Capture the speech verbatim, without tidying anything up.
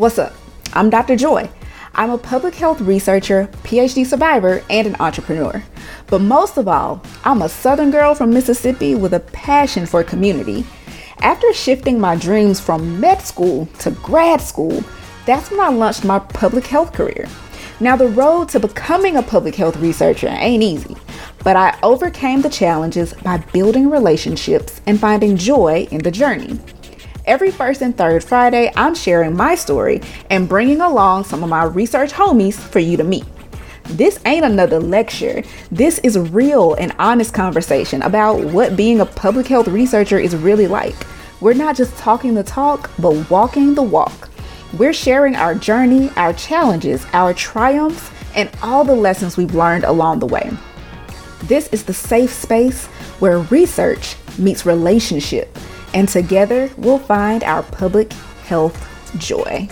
What's up? I'm Doctor Joy. I'm a public health researcher, P H D survivor, and an entrepreneur. But most of all, I'm a Southern girl from Mississippi with a passion for community. After shifting my dreams from med school to grad school, that's when I launched my public health career. Now, the road to becoming a public health researcher ain't easy, but I overcame the challenges by building relationships and finding joy in the journey. Every first and third Friday, I'm sharing my story and bringing along some of my research homies for you to meet. This ain't another lecture. This is real and honest conversation about what being a public health researcher is really like. We're not just talking the talk, but walking the walk. We're sharing our journey, our challenges, our triumphs, and all the lessons we've learned along the way. This is the safe space where research meets relationship. And together, we'll find our public health joy.